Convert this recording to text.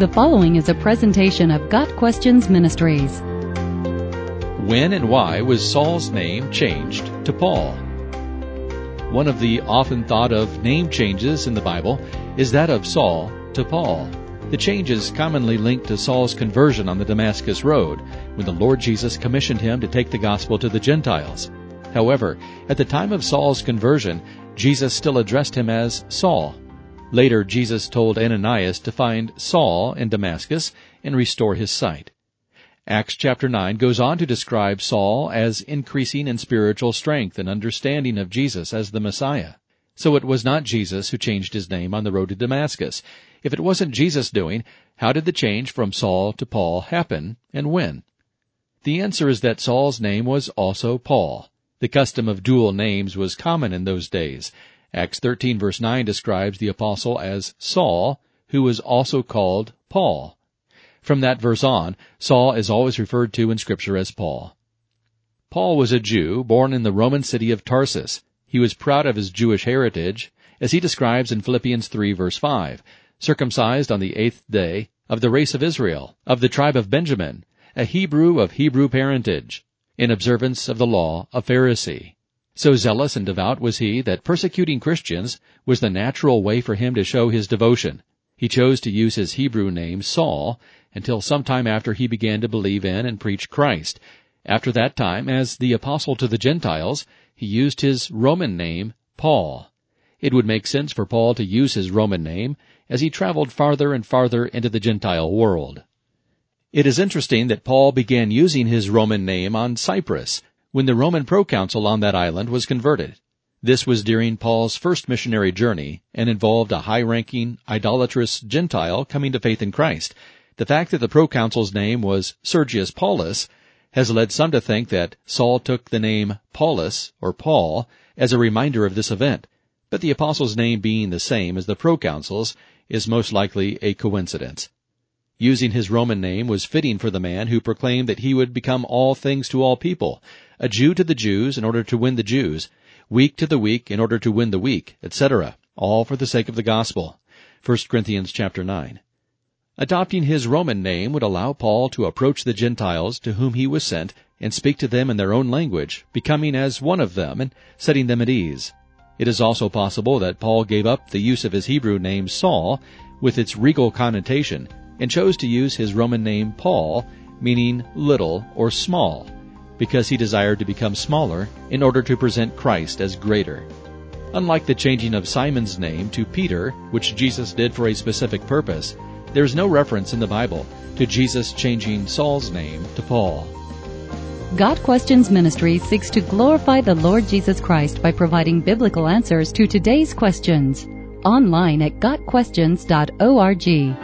The following is a presentation of GotQuestions Ministries. When and why was Saul's name changed to Paul? One of the often thought of name changes in the Bible is that of Saul to Paul. The change is commonly linked to Saul's conversion on the Damascus Road, when the Lord Jesus commissioned him to take the gospel to the Gentiles. However, at the time of Saul's conversion, Jesus still addressed him as Saul. Later, Jesus told Ananias to find Saul in Damascus and restore his sight. Acts chapter 9 goes on to describe Saul as increasing in spiritual strength and understanding of Jesus as the Messiah. So it was not Jesus who changed his name on the road to Damascus. If it wasn't Jesus' doing, how did the change from Saul to Paul happen, and when? The answer is that Saul's name was also Paul. The custom of dual names was common in those days. Acts 13 verse 9 describes the apostle as Saul, who was also called Paul. From that verse on, Saul is always referred to in Scripture as Paul. Paul was a Jew born in the Roman city of Tarsus. He was proud of his Jewish heritage, as he describes in Philippians 3 verse 5, circumcised on the 8th day, of the race of Israel, of the tribe of Benjamin, a Hebrew of Hebrew parentage, in observance of the law, a Pharisee. So zealous and devout was he that persecuting Christians was the natural way for him to show his devotion. He chose to use his Hebrew name Saul until sometime after he began to believe in and preach Christ. After that time, as the apostle to the Gentiles, he used his Roman name Paul. It would make sense for Paul to use his Roman name as he traveled farther and farther into the Gentile world. It is interesting that Paul began using his Roman name on Cyprus when the Roman proconsul on that island was converted. This was during Paul's first missionary journey and involved a high-ranking, idolatrous Gentile coming to faith in Christ. The fact that the proconsul's name was Sergius Paulus has led some to think that Saul took the name Paulus, or Paul, as a reminder of this event, but the apostle's name being the same as the proconsul's is most likely a coincidence. Using his Roman name was fitting for the man who proclaimed that he would become all things to all people, a Jew to the Jews in order to win the Jews, weak to the weak in order to win the weak, etc., all for the sake of the gospel. 1 Corinthians chapter 9. Adopting his Roman name would allow Paul to approach the Gentiles to whom he was sent and speak to them in their own language, becoming as one of them and setting them at ease. It is also possible that Paul gave up the use of his Hebrew name Saul with its regal connotation and chose to use his Roman name Paul, meaning little or small, because he desired to become smaller in order to present Christ as greater. Unlike the changing of Simon's name to Peter, which Jesus did for a specific purpose, there is no reference in the Bible to Jesus changing Saul's name to Paul. GotQuestions Ministry seeks to glorify the Lord Jesus Christ by providing biblical answers to today's questions. Online at gotquestions.org.